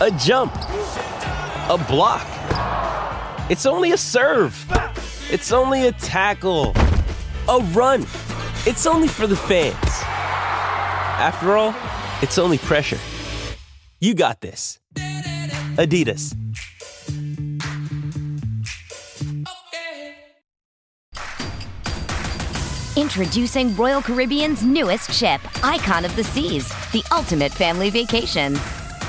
A jump. A block. It's only a serve. It's only a tackle. A run. It's only for the fans. After all, it's only pressure. You got this. Adidas. Introducing Royal Caribbean's newest ship, Icon of the Seas, the ultimate family vacation.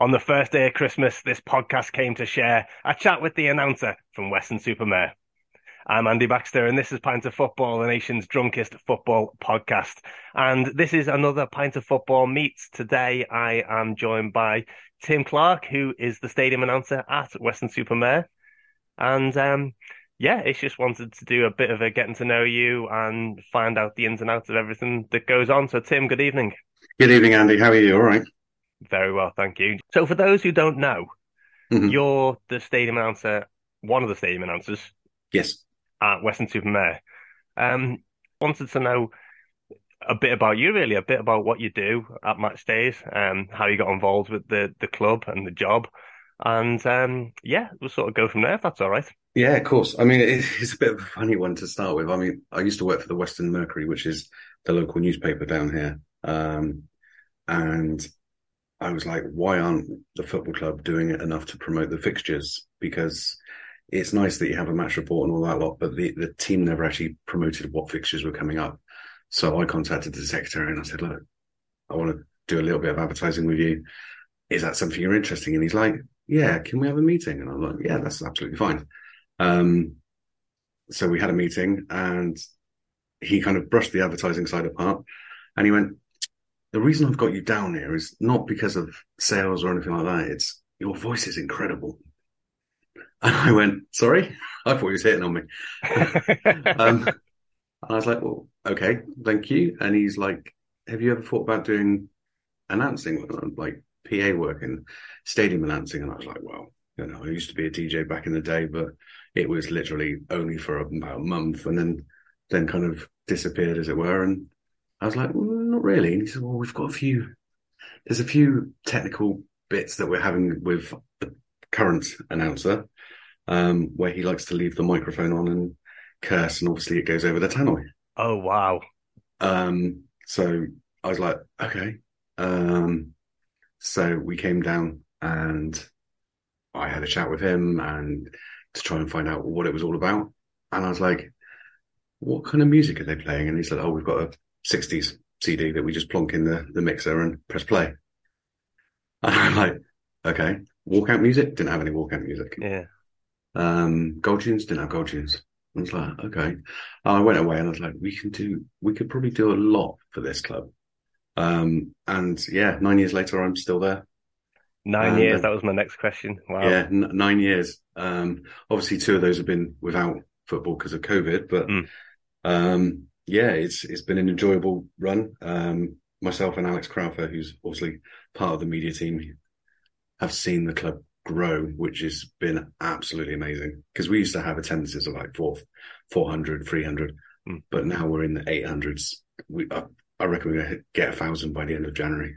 On the first day of Christmas, this podcast came to share a chat with the announcer from Weston-super-Mare. I'm Andy Baxter, and this is Pint of Football, the nation's drunkest football podcast. And this is another Pint of Football Meets. Today, I am joined by Tim Clarke, who is the stadium announcer at Weston-super-Mare. And it's just wanted to do a bit of a getting to know you and find out the ins and outs of everything that goes on. So, Tim, good evening. Good evening, Andy. How are you? All right. Very well, thank you. So for those who don't know, You're the stadium announcer, one of the stadium announcers. Yes. At Weston-super-Mare. Wanted to know a bit about you, really, a bit about what you do at match days, how you got involved with the club and the job. And we'll sort of go from there, if that's all right. Yeah, of course. I mean, it's a bit of a funny one to start with. I mean, I used to work for the Western Mercury, which is the local newspaper down here. And I was like, why aren't the football club doing it enough to promote the fixtures? Because it's nice that you have a match report and all that lot, but the team never actually promoted what fixtures were coming up. So I contacted the secretary and I said, look, I want to do a little bit of advertising with you. Is that something you're interested in? And he's like, yeah, can we have a meeting? And I'm like, yeah, that's absolutely fine. So we had a meeting and he kind of brushed the advertising side apart and he went, the reason I've got you down here is not because of sales or anything like that. It's your voice is incredible. And I went, sorry? I thought he was hitting on me. And I was like, well, okay, thank you. And he's like, have you ever thought about doing announcing, like PA work and stadium announcing? And I was like, well, you know, I used to be a DJ back in the day, but it was literally only for about a month and then kind of disappeared, as it were. And I was like, well, not really. And he said, well, we've got there's a few technical bits that we're having with the current announcer, where he likes to leave the microphone on and curse, and obviously it goes over the tannoy. Oh, wow. So I was like, okay. So we came down and I had a chat with him and to try and find out what it was all about. And I was like, what kind of music are they playing? And he said, oh, we've got a 60s CD that we just plonk in the mixer and press play. And I'm like, okay, walkout music? Didn't have any walkout music. Yeah. Gold tunes? Didn't have gold tunes. I was like, okay. I went away and I was like, we could probably do a lot for this club. And 9 years later, I'm still there. 9 years, that was my next question. Wow. Yeah, 9 years. Obviously 2 of those have been without football because of COVID, but it's been an enjoyable run. Myself and Alex Crawford, who's obviously part of the media team, have seen the club grow, which has been absolutely amazing. Because we used to have attendances of like 400, 300, but now we're in the 800s. I reckon we're going to get 1,000 by the end of January.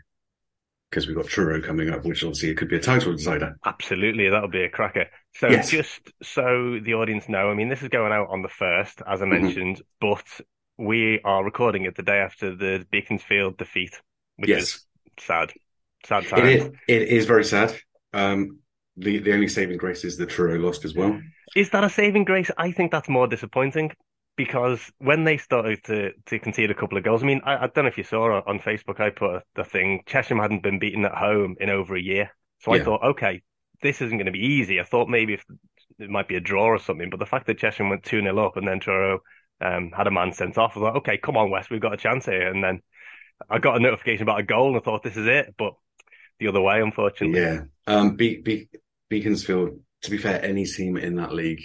because we've got Truro coming up, which obviously it could be a title decider. Absolutely, that'll be a cracker. So yes. Just so the audience know, I mean, this is going out on the 1st, as I mentioned, but we are recording it the day after the Beaconsfield defeat, which is sad. Sad time. It is very sad. The only saving grace is that Truro lost as well. Is that a saving grace? I think that's more disappointing. Because when they started to concede a couple of goals, I mean, I don't know if you saw on Facebook, I put a thing, Chesham hadn't been beaten at home in over a year. So I thought, okay, this isn't going to be easy. I thought maybe if, it might be a draw or something. But the fact that Chesham went 2-0 up and then Truro had a man sent off, I thought, okay, come on, West, we've got a chance here. And then I got a notification about a goal and I thought, this is it. But the other way, unfortunately. Yeah. Beaconsfield, to be fair, any team in that league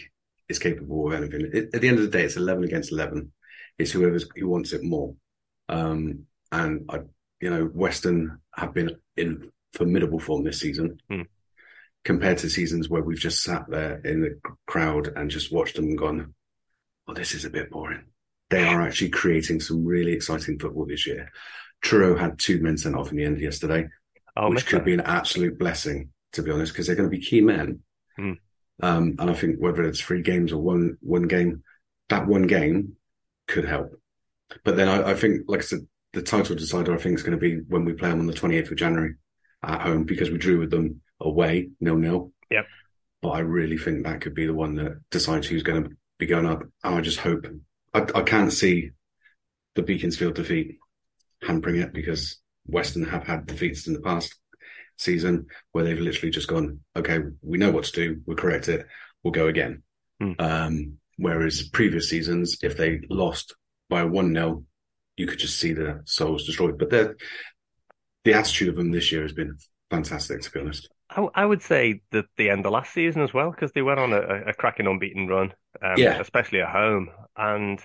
is capable of anything. At the end of the day, it's 11 against 11. It's who wants it more. And Western have been in formidable form this season compared to seasons where we've just sat there in the crowd and just watched them and gone, well, this is a bit boring. They are actually creating some really exciting football this year. Truro had 2 men sent off in the end yesterday, which could be an absolute blessing, to be honest, because they're going to be key men. Mm. And I think whether it's 3 games or one game, that one game could help. But then I think, like I said, the title decider, I think, is going to be when we play them on the 28th of January at home, because we drew with them away 0-0. Yep. But I really think that could be the one that decides who's going to be going up. And I just hope. I can't see the Beaconsfield defeat hampering it, because Western have had defeats in the past season where they've literally just gone, okay, we know what to do, we'll correct it, we'll go again. Whereas previous seasons, if they lost by 1-0, you could just see their souls destroyed. But the attitude of them this year has been fantastic, to be honest. I would say that the end of last season as well, because they went on a cracking unbeaten run, especially at home. And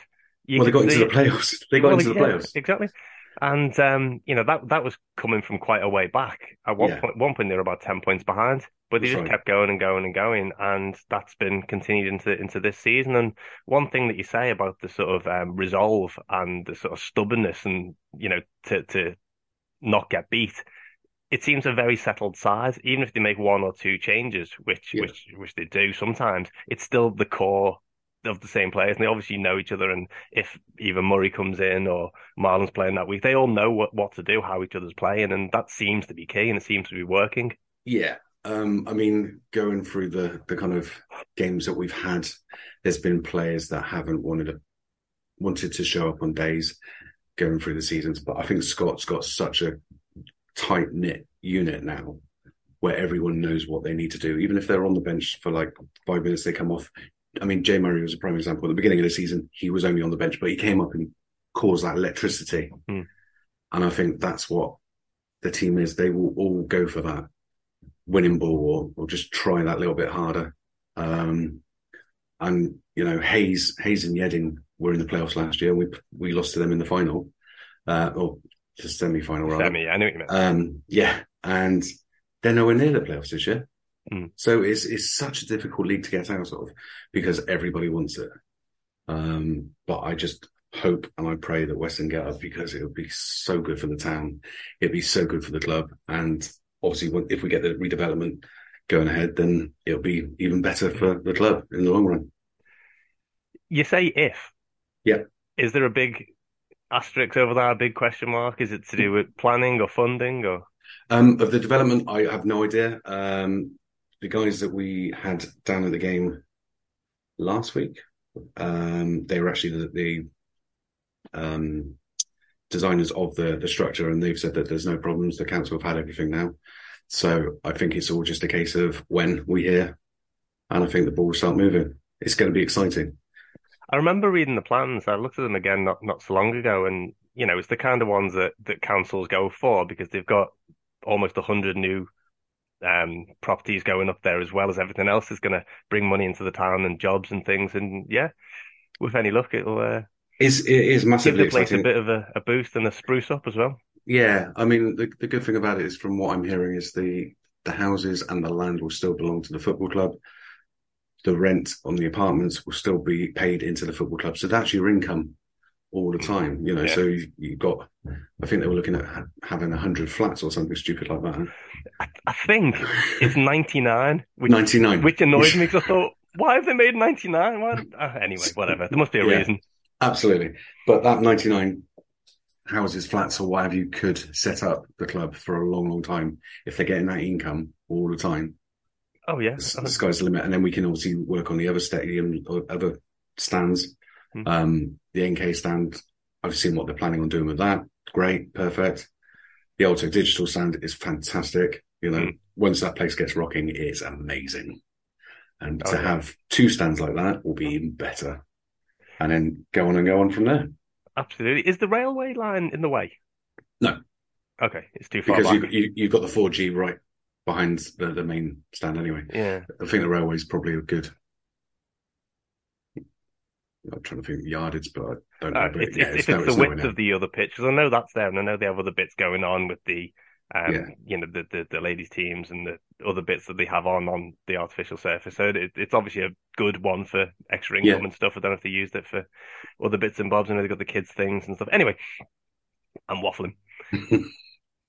they got into the playoffs. Exactly. And, that was coming from quite a way back. At one point, they were about 10 points behind, but they kept going and going and going. And that's been continued into this season. And one thing that you say about the sort of resolve and the sort of stubbornness and, to not get beat, it seems a very settled side. Even if they make 1 or 2 changes, which they do sometimes, it's still the core of the same players, and they obviously know each other. And if even Murray comes in or Marlon's playing that week, they all know what to do, how each other's playing, and that seems to be key, and it seems to be working. Yeah. I mean, going through the kind of games that we've had, there's been players that haven't wanted to show up on days going through the seasons, but I think Scott's got such a tight-knit unit now where everyone knows what they need to do. Even if they're on the bench for like 5 minutes, they come off. I mean, Jay Murray was a prime example. At the beginning of the season, he was only on the bench, but he came up and caused that electricity. Mm. And I think that's what the team is. They will all go for that winning ball or just try that little bit harder. Hayes and Yeading were in the playoffs last year. We lost to them in the final, or the semi-final, rather. Semi, I know what you meant. And they're nowhere near the playoffs this year. Mm. So it's such a difficult league to get out of because everybody wants it. But I just hope and I pray that Western get up, because it would be so good for the town. It'd be so good for the club. And obviously, if we get the redevelopment going ahead, then it'll be even better for the club in the long run. You say if. Yeah. Is there a big asterisk over there, a big question mark? Is it to do with planning or funding or...? Of the development, I have no idea. The guys that we had down at the game last week, they were actually the designers of the structure, and they've said that there's no problems. The council have had everything now. So I think it's all just a case of when we hear, and I think the ball will start moving. It's going to be exciting. I remember reading the plans. I looked at them again not so long ago, and, it's the kind of ones that councils go for, because they've got almost 100 new properties going up there, as well as everything else is going to bring money into the town and jobs and things. And with any luck, it'll it is massively give the place exciting. A bit of a boost and a spruce up as well. Yeah, I mean, the good thing about it is, from what I'm hearing, is the houses and the land will still belong to the football club. The rent on the apartments will still be paid into the football club, so that's your income. all the time, you know. Yeah. So you've got, I think they were looking at having 100 flats or something stupid like that. I think it's 99. Which annoyed me because I thought, why have they made 99? Anyway, whatever. There must be a reason. Absolutely. But that 99 houses, flats or whatever you could set up the club for a long, long time if they're getting that income all the time. Oh, yeah. The sky's the limit. And then we can obviously work on the other stadium or other stands. Mm-hmm. The NK stand, I've seen what they're planning on doing with that. Great, perfect. The Alto Digital stand is fantastic. You know, once that place gets rocking, it's amazing. And to have two stands like that will be even better. And then go on from there. Absolutely. Is the railway line in the way? No. Okay, it's too far back. Because you've got the 4G right behind the main stand anyway. Yeah. I think the railway's probably a good... I'm trying to think of yardage, but I don't know. But it's the width of the other pitch, because I know that's there, and I know they have other bits going on with the, you know, the ladies' teams and the other bits that they have on the artificial surface. So it's obviously a good one for extra income and stuff. I don't know if they used it for other bits and bobs. I know they've got the kids' things and stuff. Anyway, I'm waffling.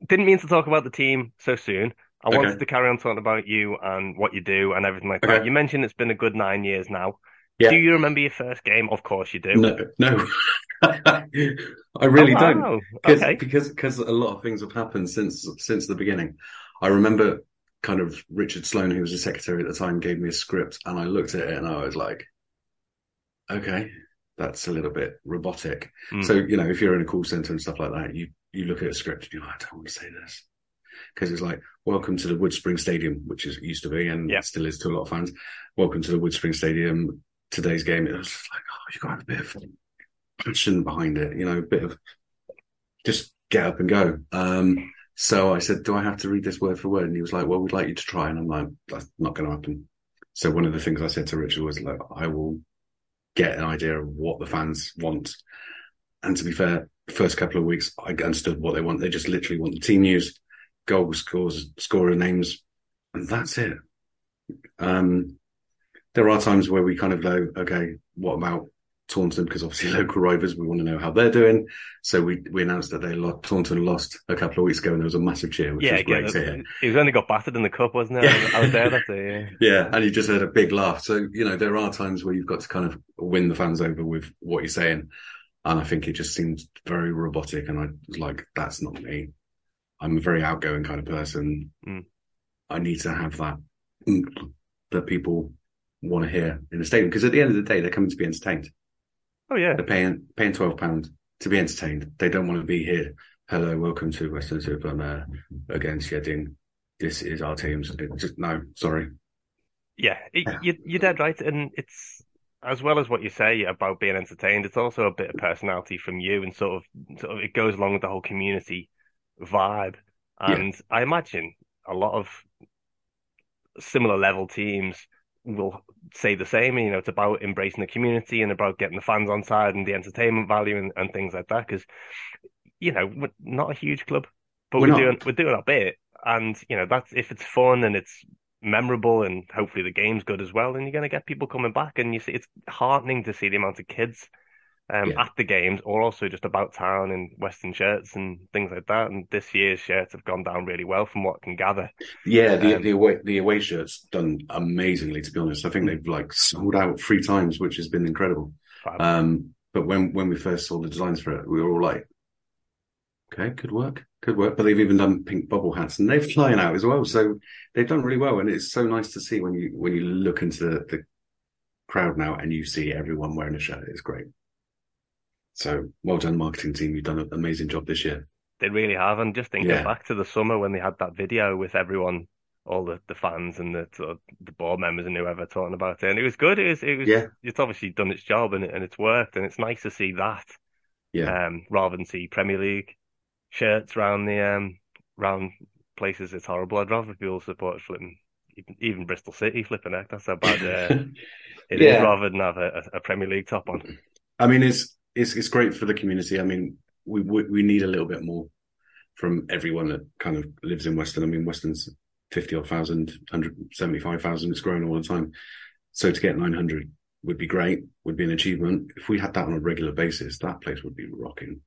Didn't mean to talk about the team so soon. I wanted to carry on talking about you and what you do and everything like that. You mentioned it's been a good 9 years now. Yeah. Do you remember your first game? Of course you do. No. I really don't. Because a lot of things have happened since the beginning. I remember kind of Richard Sloan, who was the secretary at the time, gave me a script and I looked at it and I was like, okay, that's a little bit robotic. Mm. So, you know, if you're in a call centre and stuff like that, you look at a script and you're like, I don't want to say this. Because it's like, welcome to the Woodspring Stadium, which is used to be and still is to a lot of fans. Welcome to the Woodspring Stadium. Today's game, it was just like, you've got to have a bit of passion behind it, you know, a bit of just get up and go. So I said, do I have to read this word for word? And he was like, well, we'd like you to try. And I'm like, that's not going to happen. So one of the things I said to Richard was, like, I will get an idea of what the fans want. And to be fair, the first couple of weeks, I understood what they want. They just literally want the team news, goals, scores, scorer names, and that's it. There are times where we kind of go, okay, what about Taunton? Because obviously local rivals, we want to know how they're doing. So we announced that Taunton lost a couple of weeks ago and there was a massive cheer, which was great to hear. It was only got battered in the cup, wasn't it? Yeah. I was there that day. Yeah, and you just heard a big laugh. So, you know, there are times where you've got to kind of win the fans over with what you're saying. And I think it just seemed very robotic. And I was like, that's not me. I'm a very outgoing kind of person. Mm. I need to have that people... want to hear in the stadium, because at the end of the day they're coming to be entertained. Oh yeah, they're paying £12 to be entertained. They don't want to be here. Hello, welcome to Weston-super-Mare against Yeading. This is our team. You're dead right, and it's as well as what you say about being entertained. It's also a bit of personality from you, and sort of it goes along with the whole community vibe. And I imagine a lot of similar level teams will say the same. You know, it's about embracing the community and about getting the fans on side and the entertainment value and things like that, because, you know, we're not a huge club, but we're doing our bit, and, you know, that's, if it's fun and it's memorable and hopefully the game's good as well, then you're going to get people coming back. And you see, it's heartening to see the amount of kids at the games, or also just about town in Western shirts and things like that. And this year's shirts have gone down really well from what I can gather. Yeah, the away shirts done amazingly, to be honest. I think they've like sold out 3 times, which has been incredible. But when we first saw the designs for it, we were all like, okay, good work. But they've even done pink bubble hats and they're flying out as well. So they've done really well. And it's so nice to see when you look into the crowd now and you see everyone wearing a shirt. It's great. So, well done, marketing team. You've done an amazing job this year. They really have. And just thinking back to the summer when they had that video with everyone, all the fans and the board members and whoever talking about it. And it was good. It was It's obviously done its job and it's worked. And it's nice to see that rather than see Premier League shirts around round places. It's horrible. I'd rather people support flipping. Even Bristol City flipping heck. That's how bad it is, rather than have a Premier League top on. I mean, It's great for the community. I mean, we need a little bit more from everyone that kind of lives in Weston. I mean, Weston's 50,000-odd, 175,000. It's growing all the time. So to get 900 would be great, would be an achievement. If we had that on a regular basis, that place would be rocking.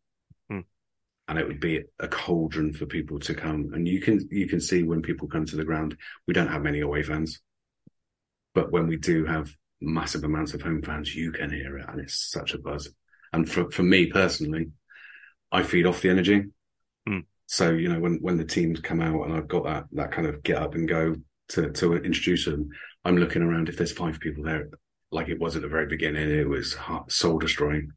Mm. And it would be a cauldron for people to come. And you can see when people come to the ground, we don't have many away fans. But when we do have massive amounts of home fans, you can hear it. And it's such a buzz. And for me personally, I feed off the energy. Mm. So, you know, when the teams come out and I've got that kind of get up and go to introduce them, I'm looking around. If there's five people there, like it was at the very beginning, it was soul destroying.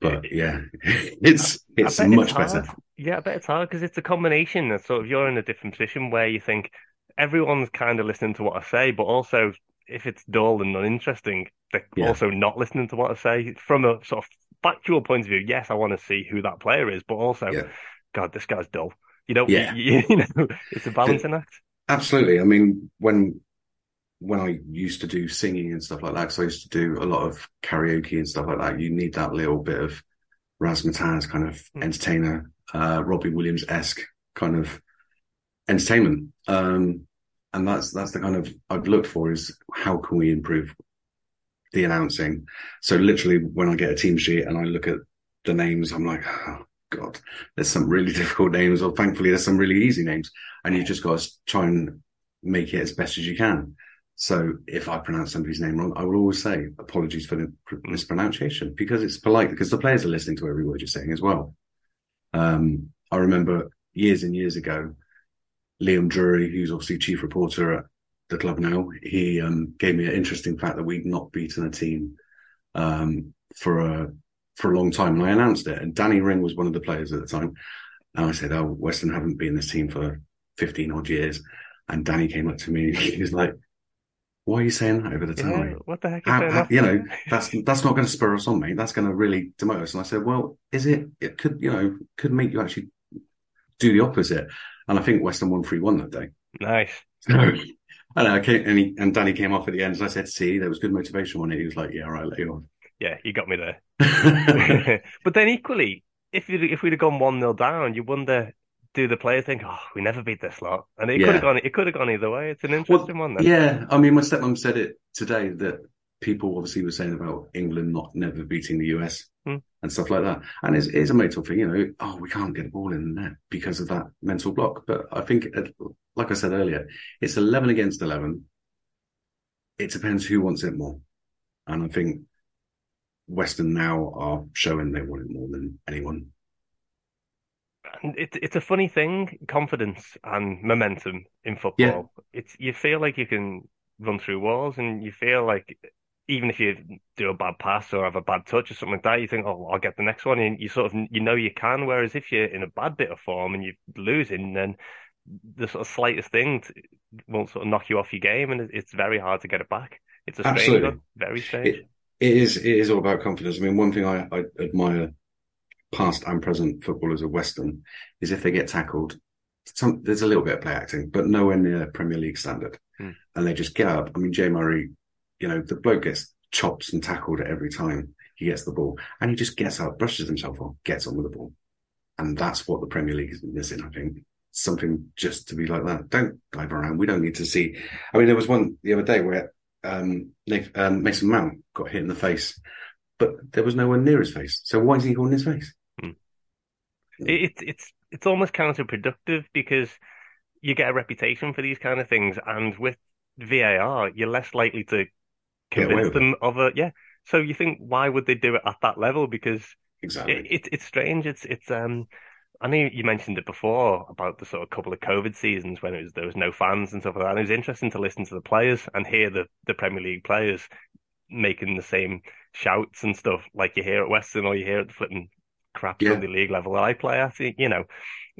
But yeah, it's much better. Yeah, I bet it's hard because it's a combination. Of sort of you're in a different position where you think everyone's kind of listening to what I say, but also if it's dull and uninteresting, they're also not listening to what I say. From a sort of factual point of view, yes, I want to see who that player is, but also, God, this guy's dull. You know, you know, it's a balancing act. Absolutely. I mean, when I used to do singing and stuff like that, because I used to do a lot of karaoke and stuff like that, you need that little bit of razzmatazz kind of entertainer, Robbie Williams-esque kind of entertainment. And that's the kind of I've looked for, is how can we improve the announcing? So literally when I get a team sheet and I look at the names, I'm like, oh, God, there's some really difficult names, or thankfully there's some really easy names. And you've just got to try and make it as best as you can. So if I pronounce somebody's name wrong, I will always say apologies for the mispronunciation, because it's polite, because the players are listening to every word you're saying as well. I remember years and years ago, Liam Drury, who's obviously chief reporter at the club now, he gave me an interesting fact that we'd not beaten a team for a long time, and I announced it. And Danny Ring was one of the players at the time. And I said, Weston haven't been this team for 15 odd years. And Danny came up to me and he was like, why are you saying that over the time? Yeah, what the heck? You know, that's not going to spur us on, mate. That's going to really demote us. And I said, well, is it? It could, you know, could make you actually do the opposite. And I think Weston won 3-1 that day. Nice. So, and I came, and Danny came off at the end, and I said, see, there was good motivation on it. He was like, yeah, all right, let you on. Yeah, you got me there. But then equally, if we'd have gone 1-0 down, you wonder, do the players think, oh, we never beat this lot? And it could have gone either way. It's an interesting one, then. Yeah, I mean, my stepmom said it today, that people obviously were saying about England not never beating the US and stuff like that. And it's a mental thing, you know, oh, we can't get the ball in the net because of that mental block. But I think, like I said earlier, it's 11 against 11. It depends who wants it more. And I think Western now are showing they want it more than anyone. And it's a funny thing, confidence and momentum in football. Yeah. You feel like you can run through walls, and you feel like even if you do a bad pass or have a bad touch or something like that, you think, I'll get the next one. And you sort of, you know, you can. Whereas if you're in a bad bit of form and you're losing, then the sort of slightest thing won't sort of knock you off your game, and it's very hard to get it back. It's a strange one, very strange. It is all about confidence. I mean, one thing I admire past and present footballers of Western is if they get tackled, there's a little bit of play acting, but nowhere near Premier League standard. Mm. And they just get up. I mean, Jay Murray, you know, the bloke gets chopped and tackled every time he gets the ball. And he just gets up, brushes himself off, gets on with the ball. And that's what the Premier League is missing, I think. Something just to be like that. Don't dive around. We don't need to see. I mean, there was one the other day where Mason Mount got hit in the face, but there was no one near his face. So why is he holding his face? Mm. It's almost counterproductive, because you get a reputation for these kind of things, and with VAR, you're less likely to convince them of it. Yeah. So you think, why would they do it at that level? Because it's strange. It's I know you mentioned it before about the sort of couple of COVID seasons when there was no fans and stuff like that. And it was interesting to listen to the players and hear the Premier League players making the same shouts and stuff like you hear at Western, or you hear at the flipping crap Sunday league level that I play at, you know.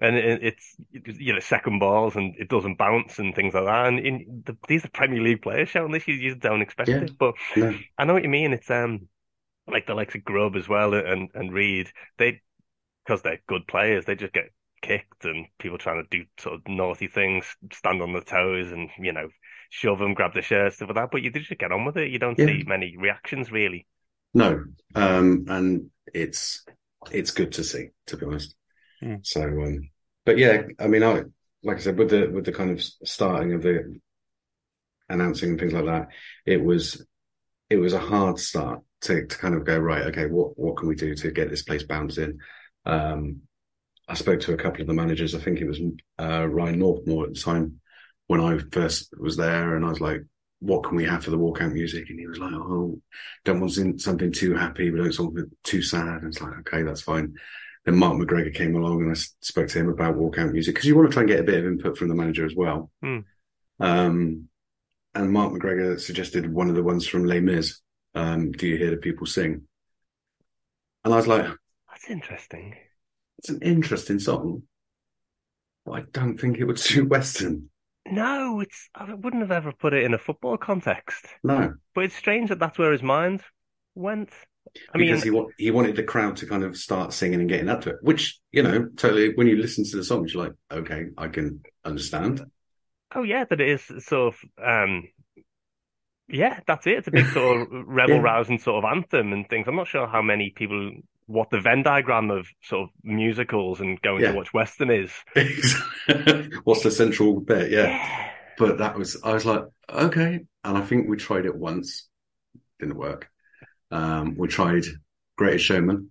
And it's, you know, second balls and it doesn't bounce and things like that. And these are Premier League players shouting this. You don't expect it. But I know what you mean. It's like the likes of Grubb as well and Reed. Because they're good players, they just get kicked, and people trying to do sort of naughty things, stand on their toes and, you know, shove them, grab their shirts, stuff like that. But you just get on with it. You don't see many reactions, really. No. And it's good to see, to be honest. Mm. So, but yeah, I mean, like I said, with the kind of starting of the announcing and things like that, it was it was a hard start to kind of go, right, okay, what can we do to get this place bouncing? I spoke to a couple of the managers. I think it was Ryan Northmore at the time when I first was there, and I was like, what can we have for the walkout music? And he was like, oh, don't want something too happy, but don't want something too sad. And it's like, okay, that's fine. Then Mark McGregor came along and I spoke to him about walkout music, because you want to try and get a bit of input from the manager as well. Mm. And Mark McGregor suggested one of the ones from Les Mis, Do You Hear the People Sing? And I was like, that's interesting. It's an interesting song, but I don't think it would suit Western. No, I wouldn't have ever put it in a football context. No. But it's strange that that's where his mind went. Because he wanted the crowd to kind of start singing and getting up to it, which, you know, totally, when you listen to the songs, you're like, okay, I can understand. Oh, yeah, that it is sort of, yeah, that's it. It's a big sort of rebel-rousing sort of anthem and things. I'm not sure how many people, what the Venn diagram of sort of musicals and going to watch Western is. What's the central bit, yeah. But that was, I was like, okay. And I think we tried it once. Didn't work. We tried Greatest Showman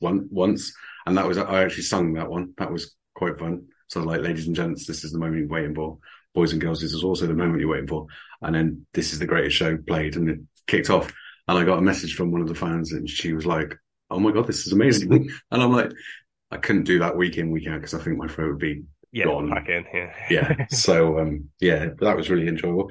once. And that was, I actually sung that one. That was quite fun. So like, ladies and gents, this is the moment you're waiting for. Boys and girls, this is also the moment you're waiting for. And then This Is the Greatest Show played and it kicked off. And I got a message from one of the fans and she was like, oh my God, this is amazing. And I'm like, I couldn't do that week in, week out, because I think my throat would be gone. Back in, yeah. So, that was really enjoyable.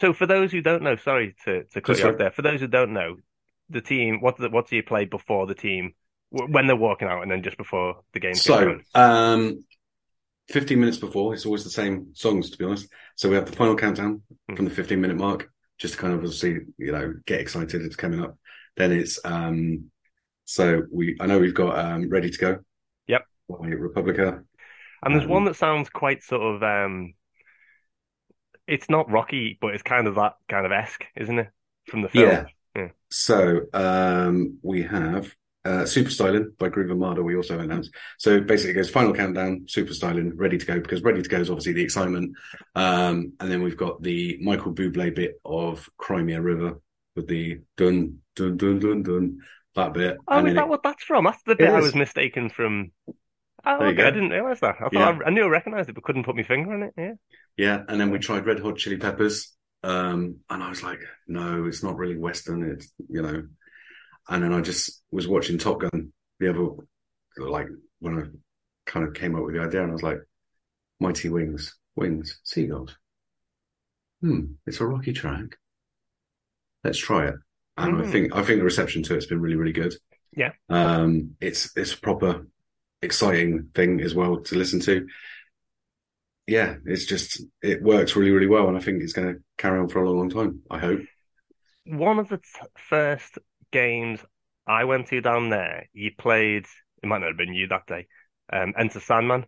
So for those who don't know, sorry to cut you off there. For those who don't know, the team, what do you play before the team, when they're walking out and then just before the game? So 15 minutes before, it's always the same songs, to be honest. So we have the final countdown from the 15-minute mark, just to kind of obviously, you know, get excited. It's coming up. Then it's, I know we've got Ready to Go. Yep. Republica. And there's one that sounds quite sort of... it's not Rocky, but it's kind of that kind of esque, isn't it? From the film. Yeah. So we have Super Stylin' by Groove Armada, we also announced. So basically it goes Final Countdown, Super Stylin', Ready to Go, because Ready to Go is obviously the excitement. And then we've got the Michael Bublé bit of Cry Me a River with the dun, dun, dun, dun, dun, that bit. Oh, is that what that's from? That's the bit I was mistaken from... Oh, okay. I didn't realise that. I thought I knew I recognised it, but couldn't put my finger on it. Yeah, and then we tried Red Hot Chili Peppers, and I was like, no, it's not really Western, it's, you know. And then I just was watching Top Gun the other, like, when I kind of came up with the idea, and I was like, Mighty Wings, Wings, Seagulls. It's a rocky track. Let's try it. And I think the reception to it's been really, really good. Yeah. It's a proper exciting thing as well to listen to. Yeah, it's just, it works really, really well, and I think it's going to carry on for a long, long time, I hope. One of the first games I went to down there, you played, it might not have been you that day, Enter Sandman,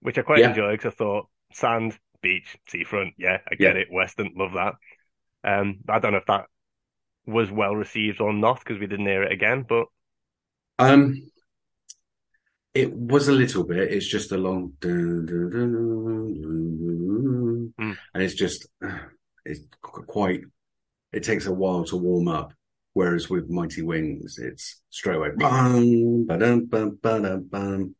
which I quite enjoyed, because I thought, sand, beach, seafront, I get it, Western, love that. I don't know if that was well received or not, because we didn't hear it again, but... It was a little bit. It's just a long... Dun, dun, dun, dun, dun, dun. And it's just... It's quite... It takes a while to warm up. Whereas with Mighty Wings, it's straight away... Bam, ba-dum, bam, ba-dum, bam.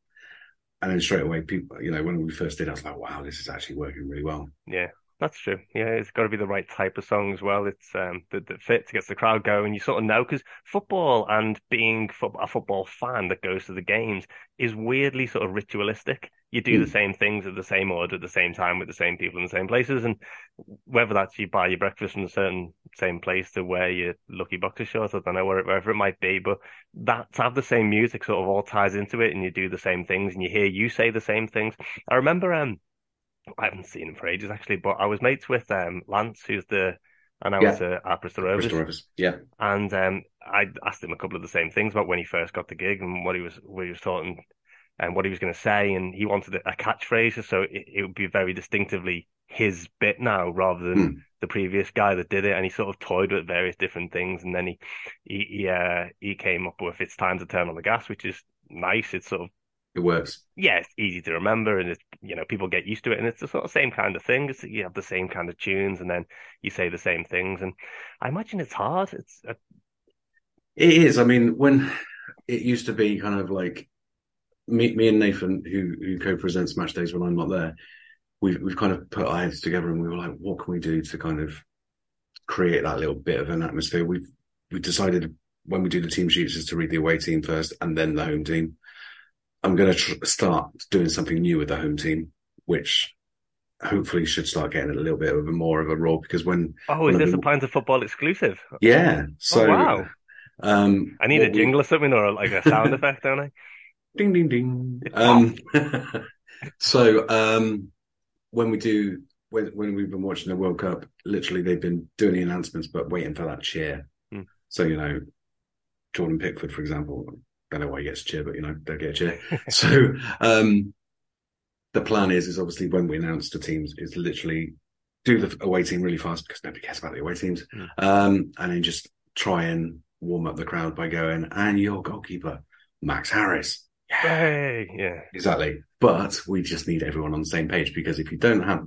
And then straight away, people... You know, when we first did, I was like, wow, this is actually working really well. Yeah. That's true. Yeah, it's got to be the right type of song as well. It's that fits, gets the crowd going. You sort of know, because football and being a football fan that goes to the games is weirdly sort of ritualistic. You do the same things at the same order, at the same time, with the same people in the same places. And whether that's you buy your breakfast from a certain same place to wear your lucky boxer shorts, I don't know, wherever it might be. But that to have the same music sort of all ties into it, and you do the same things, and you hear you say the same things. I remember... I haven't seen him for ages, actually, but I was mates with Lance, who's the announcer at Bristol Rovers. Yeah. And I asked him a couple of the same things about when he first got the gig and what he was talking and what he was going to say. And he wanted a catchphrase, so it would be very distinctively his bit now rather than the previous guy that did it. And he sort of toyed with various different things. And then he came up with "It's time to turn on the gas," which is nice. It's sort of... It works. Yeah, it's easy to remember, and it's, you know, people get used to it, and it's the sort of same kind of thing. It's, you have the same kind of tunes, and then you say the same things, and I imagine it's hard. It is. I mean, when it used to be kind of like me and Nathan, who co-presents Match Days when I'm not there, we've kind of put our heads together, and we were like, what can we do to kind of create that little bit of an atmosphere? We decided when we do the team sheets is to read the away team first, and then the home team. I'm going to start doing something new with the home team, which hopefully should start getting a little bit of a more of a role, because when... Oh, is this a Pint of Football exclusive? Yeah. So, oh, wow. I need a jingle or something, or like a sound effect, don't I? Ding, ding, ding. When we've been watching the World Cup, literally they've been doing the announcements, but waiting for that cheer. Mm. So, you know, Jordan Pickford, for example... I don't know why he gets a cheer, but, you know, don't get a cheer. So the plan is obviously when we announce the teams is literally do the away team really fast, because nobody cares about the away teams, and then just try and warm up the crowd by going, and your goalkeeper, Max Harris. Yay! Yeah, exactly. But we just need everyone on the same page, because if you don't have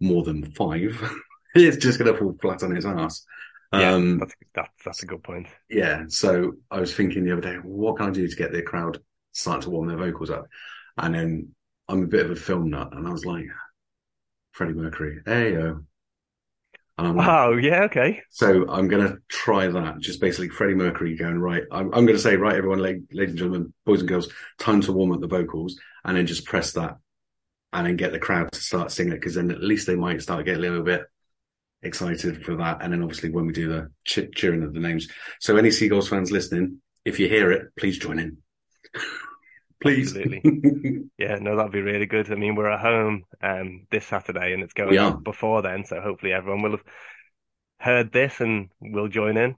more than five, it's just going to fall flat on his ass. Yeah, that's a good point. Yeah, so I was thinking the other day, what can I do to get the crowd starting to warm their vocals up? And then I'm a bit of a film nut, and I was like, Freddie Mercury, hey-o. And I'm like, oh, yeah, okay. So I'm going to try that, just basically Freddie Mercury going, right, I'm going to say, right, everyone, ladies and gentlemen, boys and girls, time to warm up the vocals, and then just press that, and then get the crowd to start singing it, because then at least they might start getting a little bit excited for that. And then obviously when we do the cheering of the names, so any Seagulls fans listening, if you hear it, please join in. Please. Absolutely. Yeah, no, that'd be really good. I mean, we're at home this Saturday, and it's going on before then, so hopefully everyone will have heard this and will join in.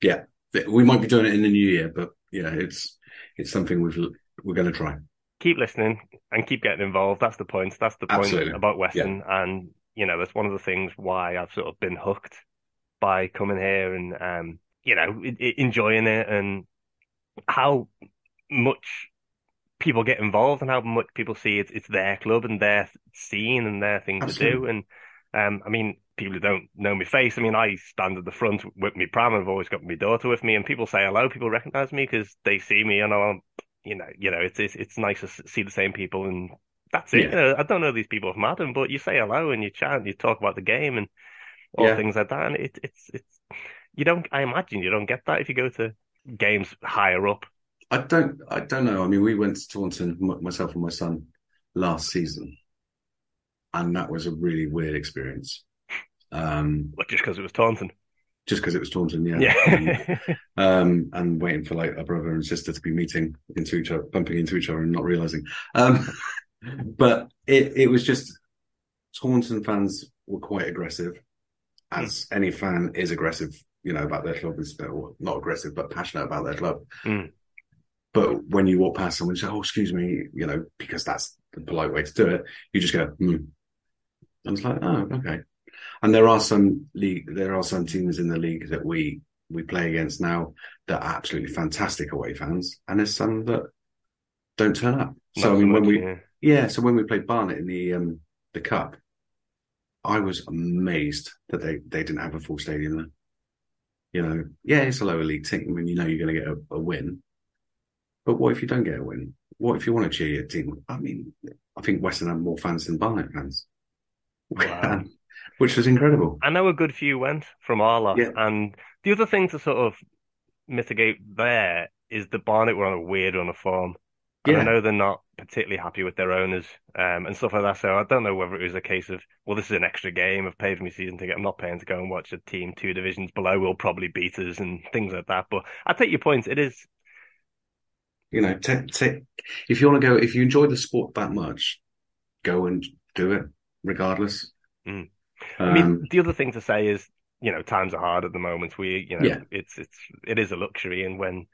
Yeah, we might be doing it in the new year, but yeah, it's something we're going to try. Keep listening and keep getting involved. That's the point Absolutely. About Weston, and you know, that's one of the things why I've sort of been hooked by coming here and, you know, enjoying it, and how much people get involved and how much people see it's their club and their scene and their thing Absolutely. To do. And, I mean, people who don't know my face, I mean, I stand at the front with my pram. I've always got my daughter with me, and people say hello. People recognise me because they see me, and I'm, you know, it's nice to see the same people, and that's it. Yeah. You know, I don't know these people from Adam, but you say hello and you chat and you talk about the game and all things like that. And it's you don't. I imagine you don't get that if you go to games higher up. I don't know. I mean, we went to Taunton, myself and my son, last season, and that was a really weird experience. Just because it was Taunton. Just because it was Taunton, yeah. And waiting for like a brother and sister to be bumping into each other and not realizing. But it was just Taunton fans were quite aggressive, as any fan is aggressive, you know, about their club. Or not aggressive, but passionate about their club. Mm. But when you walk past someone, you say, "Oh, excuse me," you know, because that's the polite way to do it. You just go, "Hmm." I was like, "Oh, okay." And there are some teams in the league that we play against now that are absolutely fantastic away fans, and there's some that don't turn up. So I mean, so when we played Barnet in the cup, I was amazed that they didn't have a full stadium there. You know, yeah, it's a lower league team, and you know you're going to get a win. But what if you don't get a win? What if you want to cheer your team? I mean, I think Weston have more fans than Barnet fans. Wow. which was incredible. I know a good few went from our lot. Yeah. And the other thing to sort of mitigate there is that Barnet were on a weird run of form. And yeah. I know they're not particularly happy with their owners and stuff like that. So I don't know whether it was a case of, well, this is an extra game. I've paid for my season ticket. I'm not paying to go and watch a team 2 divisions below will probably beat us and things like that. But I take your point. It is... You know, if you want to go, if you enjoy the sport that much, go and do it regardless. Mm. I mean, the other thing to say is, you know, times are hard at the moment. It is a luxury, and when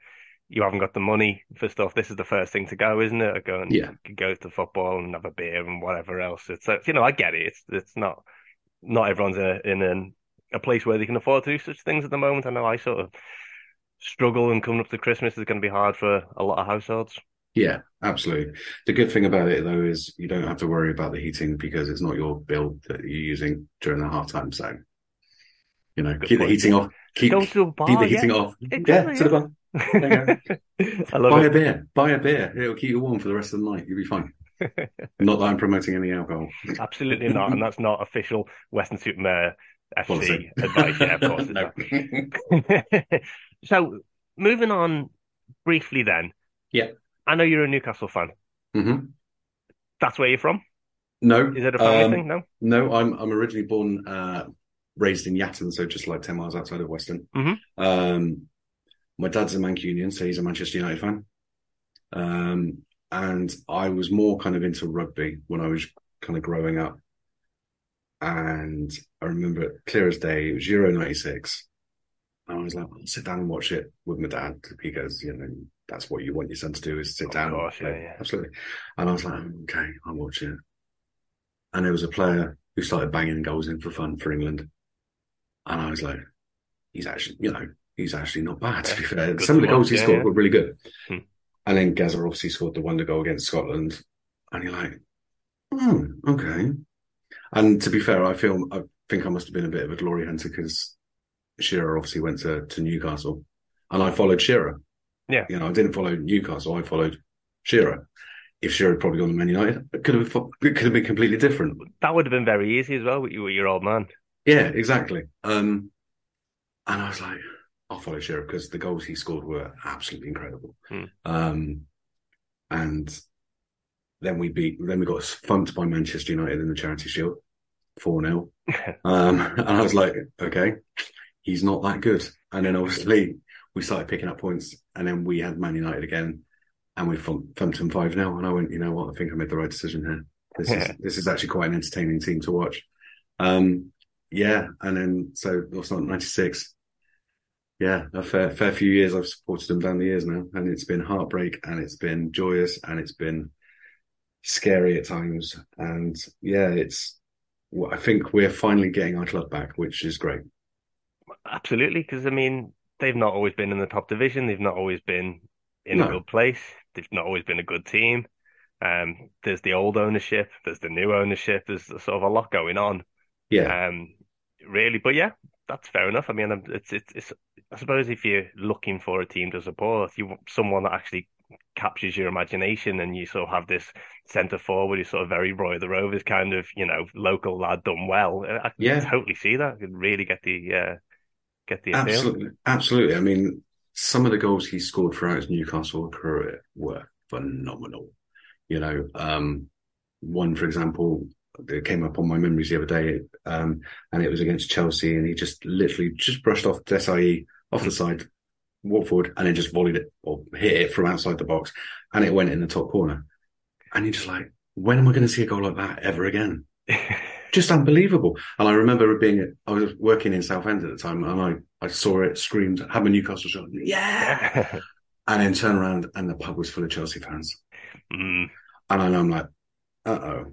you haven't got the money for stuff, this is the first thing to go, isn't it? Go to football and have a beer and whatever else. It's I get it. It's not everyone's in a place where they can afford to do such things at the moment. I know I sort of struggle, and coming up to Christmas is going to be hard for a lot of households. Yeah, absolutely. The good thing about it, though, is you don't have to worry about the heating because it's not your bill that you're using during the halftime. So, you know, keep the heating off. Go to a bar, keep the heating off. Exactly, yeah, to the bar. There you go. Buy a beer. Buy a beer. It'll keep you warm for the rest of the night. You'll be fine. Not that I'm promoting any alcohol. Absolutely not. And that's not official Weston-super-Mare FC advice. Yeah, of course. No. So, moving on briefly then. Yeah. I know you're a Newcastle fan. Mm-hmm. That's where you're from? No. Is it a family thing? No? No, I'm originally born, raised in Yatton, so just like 10 miles outside of Weston. Mm-hmm. My dad's a Mancunian, so he's a Manchester United fan. And I was more kind of into rugby when I was kind of growing up. And I remember it clear as day, it was Euro 96. And I was like, I'll sit down and watch it with my dad because, you know, that's what you want your son to do is sit down. Gosh, and yeah. Absolutely. And I was like, okay, I'll watch it. And there was a player who started banging goals in for fun for England. And I was like, he's actually not bad, to be fair. Some of the goals he scored were really good. Hmm. And then Gazza obviously scored the wonder goal against Scotland. And you're like, oh, okay. And to be fair, I think I must have been a bit of a glory hunter because Shearer obviously went to Newcastle. And I followed Shearer. Yeah. You know, I didn't follow Newcastle, I followed Shearer. If Shearer had probably gone to Man United, it could have been completely different. That would have been very easy as well with your old man. Yeah, exactly. And I was like, I'll follow Shearer because the goals he scored were absolutely incredible. Mm. And then we got thumped by Manchester United in the Charity Shield, 4-0. And I was like, okay, he's not that good. And then obviously we started picking up points, and then we had Man United again, and we thumped them 5-0. And I went, you know what? I think I made the right decision here. This is actually quite an entertaining team to watch. And then so also 96. Yeah, a fair few years I've supported them down the years now, and it's been heartbreak, and it's been joyous, and it's been scary at times. And yeah, I think we're finally getting our club back, which is great. Absolutely, because I mean, they've not always been in the top division. They've not always been in a good place. They've not always been a good team. There's the old ownership. There's the new ownership. There's sort of a lot going on. Yeah. Really, but yeah, that's fair enough. I mean, it's. I suppose if you're looking for a team to support, you want someone that actually captures your imagination, and you sort of have this centre forward who's sort of very Roy the Rovers kind of, you know, local lad done well. I can totally see that. I can really get the. Absolutely. I mean, some of the goals he scored throughout his Newcastle career were phenomenal. You know, one, for example, that came up on my memories the other day, and it was against Chelsea, and he just literally just brushed off Desai off the side, walked forward, and then just volleyed it or hit it from outside the box, and it went in the top corner. And you're just like, when am I going to see a goal like that ever again? Just unbelievable. And I remember I was working in Southend at the time, and I saw it, screamed, had my Newcastle shot, yeah! And then turned around, and the pub was full of Chelsea fans. Mm. And I'm like, uh-oh.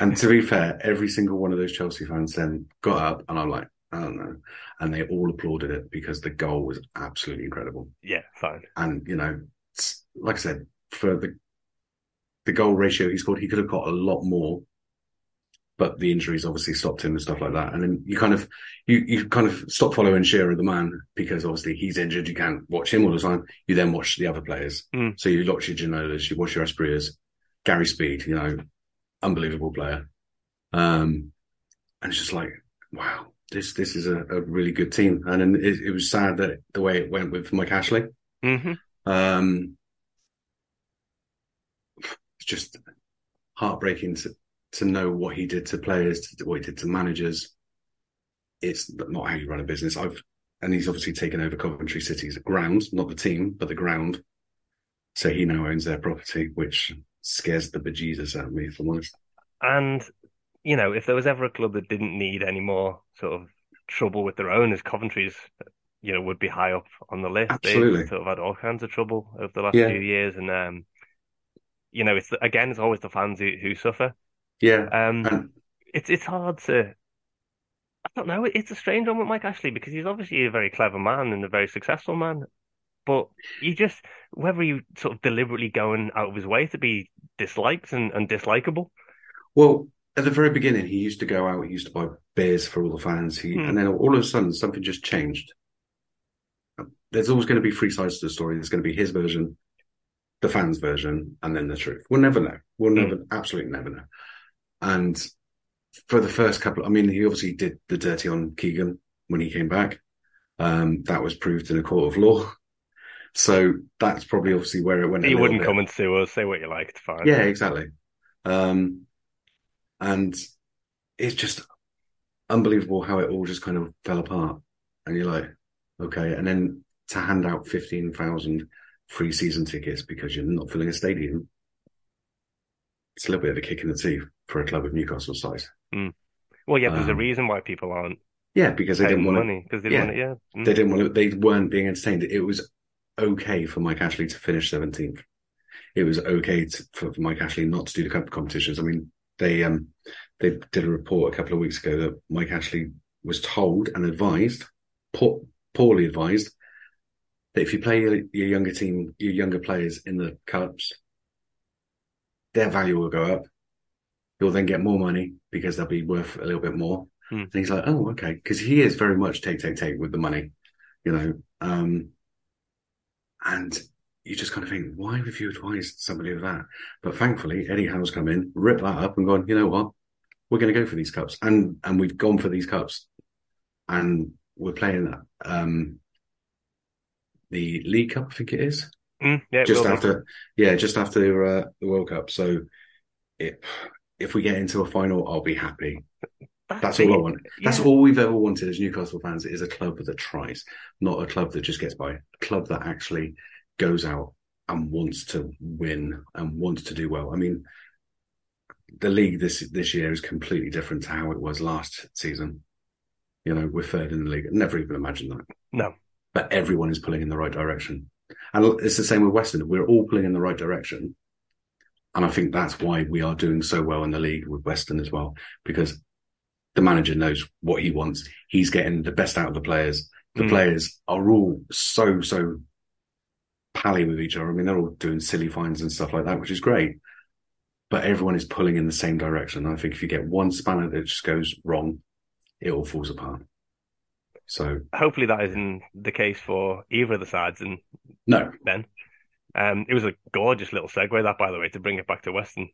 And to be fair, every single one of those Chelsea fans then got up, and I'm like, I don't know. And they all applauded it because the goal was absolutely incredible. Yeah, fine. And, you know, like I said, for the goal ratio he scored, he could have got a lot more. But the injuries obviously stopped him and stuff like that. And then you kind of stop following Shearer, the man, because obviously he's injured. You can't watch him all the time. You then watch the other players. Mm. So you watch your Ginolas, you watch your Asprias, Gary Speed, you know, unbelievable player. And it's just like, wow, this is a really good team. And it was sad that the way it went with Mike Ashley. Mm-hmm. It's just heartbreaking to know what he did to players, what he did to managers. It's not how you run a business. And he's obviously taken over Coventry City's grounds, not the team, but the ground. So he now owns their property, which scares the bejesus out of me, if I'm honest. And, you know, if there was ever a club that didn't need any more sort of trouble with their owners, Coventry's, you know, would be high up on the list. Absolutely. They've sort of had all kinds of trouble over the last few years. And, you know, it's always the fans who suffer. Yeah. It's hard to... I don't know, it's a strange one with Mike Ashley, because he's obviously a very clever man and a very successful man, but you just, whether you sort of deliberately going out of his way to be disliked and dislikable. Well, at the very beginning, he used to go out, he used to buy beers for all the fans, and then all of a sudden something just changed. There's always going to be three sides to the story. There's going to be his version, the fans' version, and then the truth. We'll never know. We'll never, absolutely never know. And for the first couple, I mean, he obviously did the dirty on Keegan when he came back. That was proved in a court of law. So that's probably obviously where it went. He wouldn't come and sue us, say what you liked, fine. Yeah, exactly. And it's just unbelievable how it all just kind of fell apart. And you're like, okay. And then to hand out 15,000 free season tickets because you're not filling a stadium, it's a little bit of a kick in the teeth for a club of Newcastle's size. Mm. Well, yeah, there's a reason why people aren't. Yeah, because they didn't want money. Because they didn't want it. Yeah, they didn't want it. They weren't being entertained. It was okay for Mike Ashley to finish 17th. It was okay for Mike Ashley not to do the cup competitions. I mean, they did a report a couple of weeks ago that Mike Ashley was told and advised, poorly advised, that if you play your younger team, your younger players in the cups, their value will go up. You'll then get more money because they'll be worth a little bit more. Mm. And he's like, oh, okay. Because he is very much take with the money, you know. And you just kind of think, why would you advise somebody with that? But thankfully, Eddie Howe's come in, ripped that up and gone, you know what? We're going to go for these cups. And we've gone for these cups. And we're playing the League Cup, I think it is. Mm, yeah, just after the World Cup. So if we get into a final, I'll be happy. That's all I want. Yeah. That's all we've ever wanted as Newcastle fans, is a club that tries, not a club that just gets by. A club that actually goes out and wants to win and wants to do well. I mean, the league this year is completely different to how it was last season. You know, we're third in the league. Never even imagined that. No. But everyone is pulling in the right direction. And it's the same with Weston. We're all pulling in the right direction. And I think that's why we are doing so well in the league with Weston as well, because the manager knows what he wants. He's getting the best out of the players. The players are all so, so pally with each other. I mean, they're all doing silly fines and stuff like that, which is great. But everyone is pulling in the same direction. And I think if you get one spanner that just goes wrong, it all falls apart. So hopefully that isn't the case for either of the sides. And no, then it was a gorgeous little segue, that, by the way, to bring it back to Weston.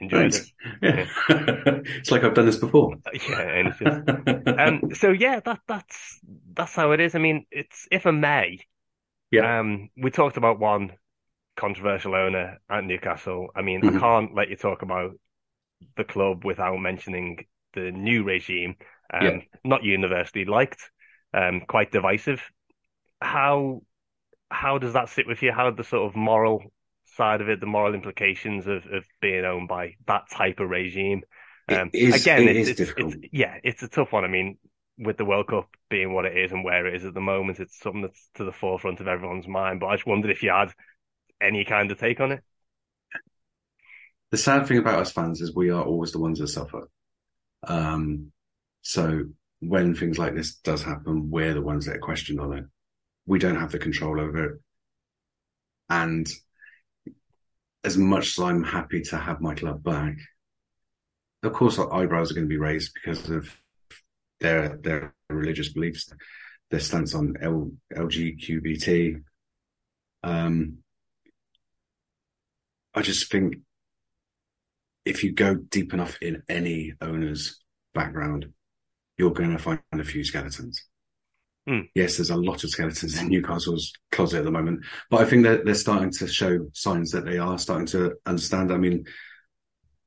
Enjoyed it. Yeah. It's like I've done this before. Yeah, and it's just... so yeah, that's how it is. I mean, it's, if I may. Yeah. We talked about one controversial owner at Newcastle. I mean, I can't let you talk about the club without mentioning the new regime. Not universally liked, quite divisive. How does that sit with you? How the sort of moral side of it, the moral implications of being owned by that type of regime? It is difficult. It's a tough one. I mean, with the World Cup being what it is and where it is at the moment, it's something that's to the forefront of everyone's mind. But I just wondered if you had any kind of take on it. The sad thing about us fans is we are always the ones that suffer. So when things like this does happen, we're the ones that are questioned on it. We don't have the control over it. And as much as I'm happy to have my club back, of course our eyebrows are going to be raised because of their religious beliefs, their stance on LGBTQ. I just think if you go deep enough in any owner's background, you're going to find a few skeletons. Mm. Yes, there's a lot of skeletons in Newcastle's closet at the moment, but I think that they're starting to show signs that they are starting to understand. I mean,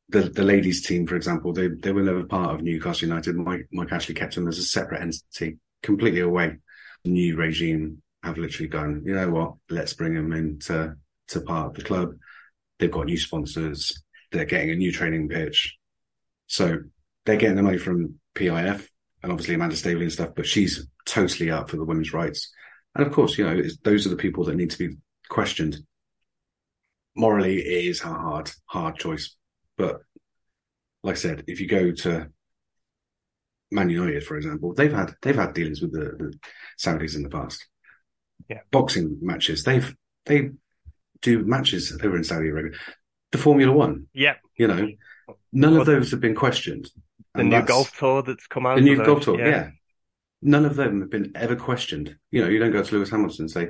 the ladies' team, for example, they were never part of Newcastle United. Mike Ashley kept them as a separate entity, completely away. The new regime have literally gone, you know what, let's bring them into to part of the club. They've got new sponsors. They're getting a new training pitch. So they're getting the money from PIF and obviously Amanda Staveley and stuff, but she's totally up for the women's rights. And of course, you know, those are the people that need to be questioned. Morally, it is a hard choice. But like I said, if you go to Man United, for example, they've had dealings with the Saudis in the past. Yeah. Boxing matches, they do matches over in Saudi Arabia. The Formula One, yeah, you know, none of those have been questioned. The new golf tour that's come out. The new golf tour, yeah. None of them have been ever questioned. You know, you don't go to Lewis Hamilton and say,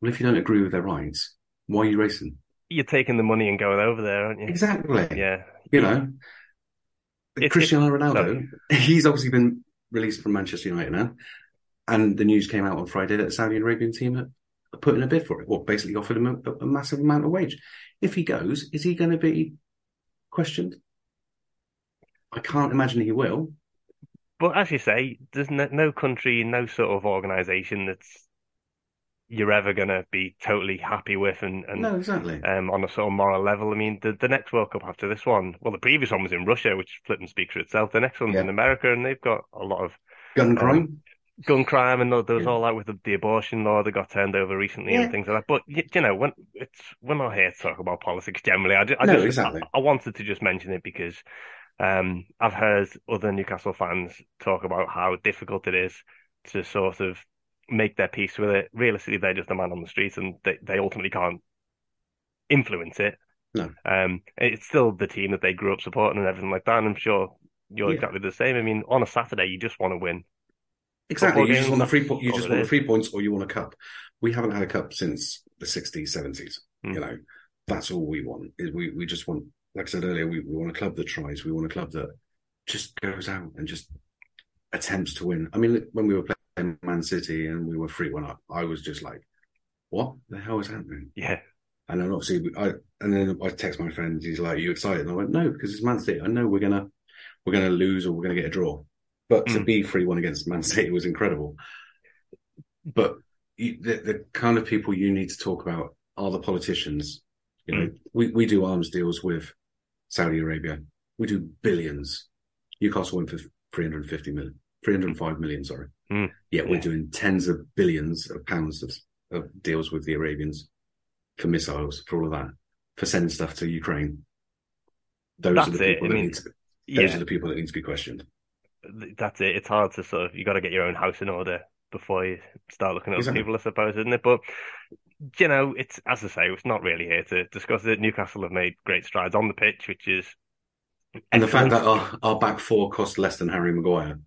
"Well, if you don't agree with their rights, why are you racing?" You're taking the money and going over there, aren't you? Exactly. Yeah. You know, Cristiano Ronaldo, he's obviously been released from Manchester United now. And the news came out on Friday that the Saudi Arabian team are putting a bid for it, or basically offered him a massive amount of wage. If he goes, is he going to be questioned? I can't imagine he will. But as you say, there's no country, no sort of organisation that's you're ever going to be totally happy with and no, exactly. On a sort of moral level. I mean, the next World Cup after this one, well, the previous one was in Russia, which flipping speaks for itself. The next one's in America, and they've got a lot of... Gun crime, and there was all that with the abortion law that got turned over recently and things like that. But, you know, we're not here to talk about politics generally. I wanted to just mention it because I've heard other Newcastle fans talk about how difficult it is to sort of make their peace with it. Realistically, they're just a man on the street and they ultimately can't influence it. No. It's still the team that they grew up supporting and everything like that. And I'm sure you're exactly the same. I mean, on a Saturday, you just want to win. Exactly. You just want the 3 points or you want a cup. We haven't had a cup since the 60s, 70s. Mm. You know, that's all we want. We just want, like I said earlier, we want a club that tries. We want a club that just goes out and just attempts to win. I mean, when we were playing Man City and we were 3-1 up, I was just like, what the hell is happening? Yeah. And then obviously, I text my friend, he's like, are you excited? And I went, no, because it's Man City. I know we're gonna lose or we're going to get a draw. But to be 3-1 against Man City was incredible. But the kind of people you need to talk about are the politicians. You know, we do arms deals with Saudi Arabia. We do billions. Newcastle went for 305 million, sorry. Mm. Yeah, we're doing tens of billions of pounds of deals with the Arabians for missiles, for all of that, for sending stuff to Ukraine. Those are the people that need to be questioned. That's it. It's hard to sort of, you got to get your own house in order before you start looking at other people, I suppose, isn't it? But, you know, it's, as I say, it's not really here to discuss it. Newcastle have made great strides on the pitch, which is excellent. And the fact that our back four cost less than Harry Maguire,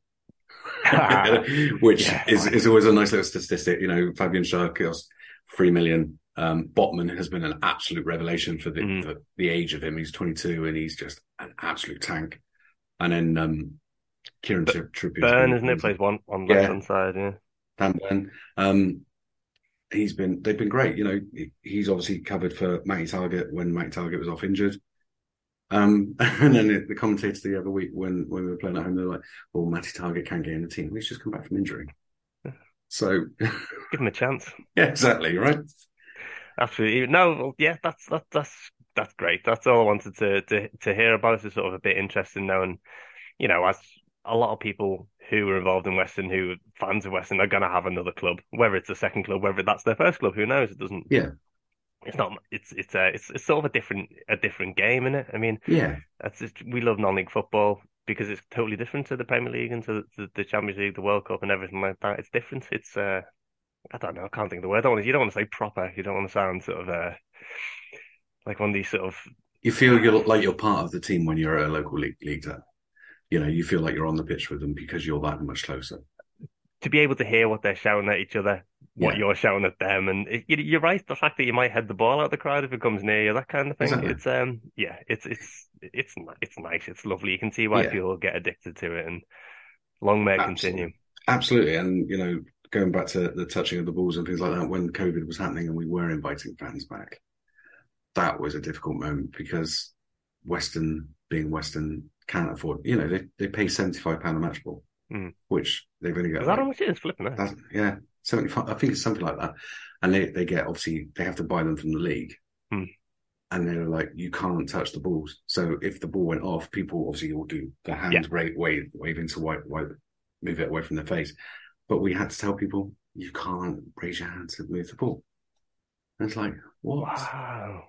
which is always a nice little statistic. You know, Fabian Schär cost 3 million. Botman has been an absolute revelation for the age of him. He's 22 and he's just an absolute tank. And then, Kieran Trippier. Byrne, isn't it? Plays one on the left-hand side, Dan Byrne. They've been great. You know, he's obviously covered for Matty Target when Matty Target was off injured. And then the commentators the other week when we were playing at home, they were like, well, Matty Target can't get in the team. He's just come back from injury. So... give him a chance. Yeah, exactly, right? Absolutely. No, yeah, that's great. That's all I wanted to hear about. It's sort of a bit interesting now, and, you know, as... a lot of people who are involved in Weston, who are fans of Weston, are going to have another club, whether it's a second club, whether that's their first club, who knows? It doesn't. Yeah, it's not. It's sort of a different game, isn't it? I mean, we love non-league football because it's totally different to the Premier League and to the Champions League, the World Cup, and everything like that. It's different. It's I don't know. I can't think of the word. You don't want to say proper. You don't want to sound sort of like one of these sort of. You feel you're part of the team when you're at a local league club. You know, you feel like you're on the pitch with them because you're that much closer. To be able to hear what they're shouting at each other, what you're shouting at them, and you're right, the fact that you might head the ball out of the crowd if it comes near you, that kind of thing. Exactly. It's it's nice, it's lovely. You can see why people get addicted to it, and Long may it continue. Absolutely. And, you know, going back to the touching of the balls and things like that, when COVID was happening and we were inviting fans back, that was a difficult moment because Western, being Western, can't afford, you know, they pay £75 a match ball, which they've only got. Is that how much it is? Flipping that. Yeah, 75, I think it's something like that. And they get, obviously, they have to buy them from the league. Mm. And they were like, you can't touch the balls. So if the ball went off, people obviously will do the hand waving to move it away from their face. But we had to tell people, you can't raise your hand to move the ball. And it's like, what? Wow.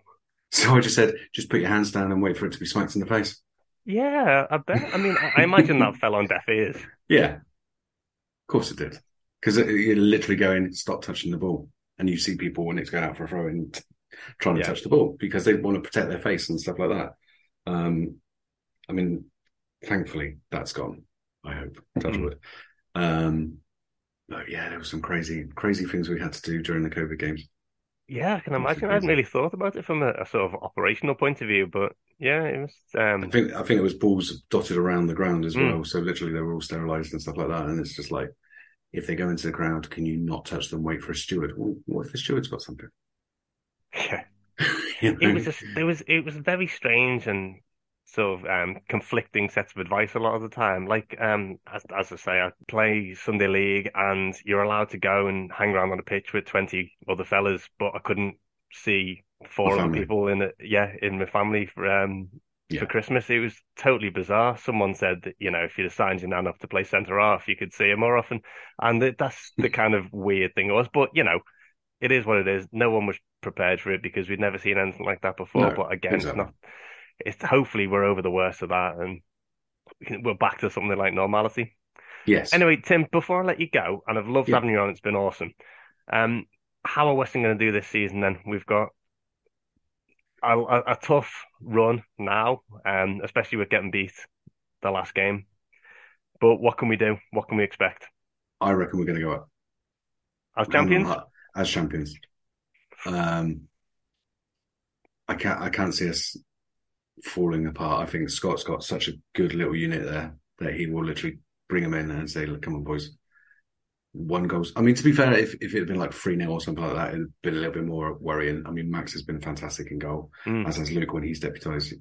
So I just said, just put your hands down and wait for it to be smacked in the face. Yeah, I bet. I mean, I imagine that fell on deaf ears. Yeah, of course it did. Because you're literally going, stop touching the ball. And you see people when it's going out for a throw in trying to touch the ball because they want to protect their face and stuff like that. I mean, thankfully, that's gone, I hope. Touch wood. But yeah, there were some crazy things we had to do during the COVID games. Yeah, I can imagine. I hadn't really thought about it from a sort of operational point of view, but yeah, it was... I think it was balls dotted around the ground as well, so literally they were all sterilised and stuff like that, and it's just like, if they go into the crowd, can you not touch them, wait for a steward? Well, what if the steward's got something? Yeah. You know? It was very strange and sort of conflicting sets of advice a lot of the time. Like, as I say, I play Sunday League and you're allowed to go and hang around on a pitch with 20 other fellas, but I couldn't see four other people in my family for Christmas. It was totally bizarre. Someone said that, you know, if you'd assigned your nan up to play centre-half, you could see her more often. And that's the kind of weird thing it was. But, you know, it is what it is. No one was prepared for it because we'd never seen anything like that before. No, but again, exactly. It's hopefully we're over the worst of that and we're back to something like normality. Yes. Anyway, Tim, before I let you go, and I've loved having you on, it's been awesome. How are Weston going to do this season then? We've got a tough run now, especially with getting beat the last game. But what can we do? What can we expect? I reckon we're going to go up. As champions? As champions, I can't see us falling apart. I think Scott's got such a good little unit there that he will literally bring them in and say, "Look, come on, boys, one goal's." I mean, to be fair, if it had been like 3-0 or something like that, it'd been a little bit more worrying. I mean, Max has been fantastic in goal, as has Luke when he's deputised,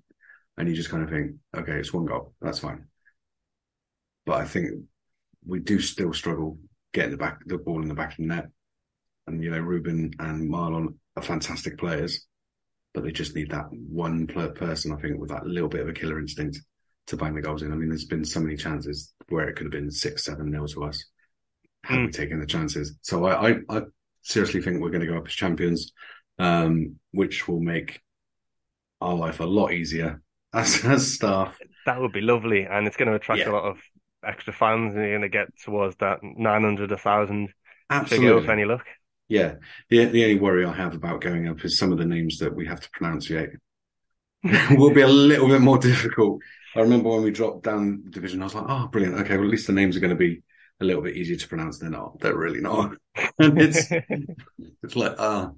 and you just kind of think, "Okay, it's one goal, that's fine." But I think we do still struggle getting the ball in the back of the net. And, you know, Ruben and Marlon are fantastic players, but they just need that one person, I think, with that little bit of a killer instinct to bang the goals in. I mean, there's been so many chances where it could have been 6-7-0 to us had we taken the chances. So I seriously think we're going to go up as champions, which will make our life a lot easier as staff. That would be lovely. And it's going to attract a lot of extra fans, and you're going to get towards that 900, 1,000 figure with any luck. Yeah, the only worry I have about going up is some of the names that we have to pronunciate will be a little bit more difficult. I remember when we dropped down the division, I was like, oh, brilliant. Okay, well, at least the names are going to be a little bit easier to pronounce. They're not. They're really not. And it's like, how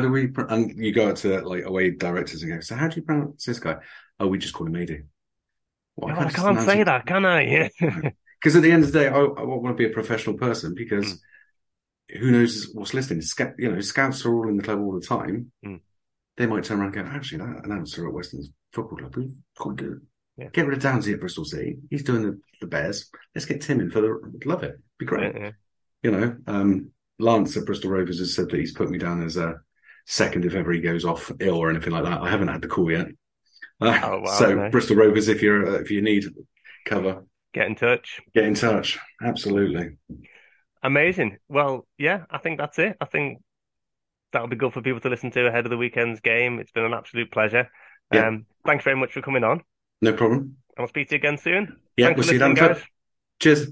do we... And you go to, like, away directors and go, so how do you pronounce this guy? Oh, we just call him AD. Well, I can't say him. That, can I? Because at the end of the day, I want to be a professional person because... Who knows what's listening? You know, scouts are all in the club all the time. They might turn around and go, actually, that announcer at Weston's Football Club, we can't do it. Yeah. Get rid of Downsy at Bristol City. He's doing the Bears. Let's get Tim in for the... Love it. Be great. Yeah. You know, Lance at Bristol Rovers has said that he's put me down as a second if ever he goes off ill or anything like that. I haven't had the call yet. Bristol Rovers, if you need cover... Get in touch. Get in touch. Absolutely. Amazing. Well, yeah, I think that's it. I think that'll be good for people to listen to ahead of the weekend's game. It's been an absolute pleasure. Yeah. Thanks very much for coming on. No problem. I'll speak to you again soon. Yeah, thanks, we'll see you down the road. Cheers.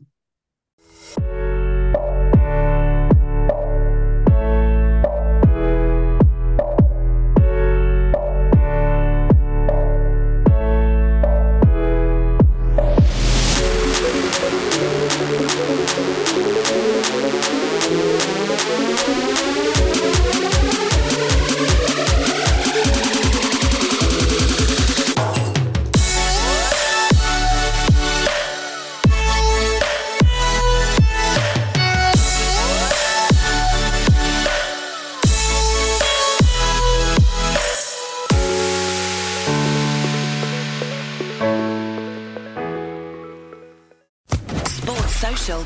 Social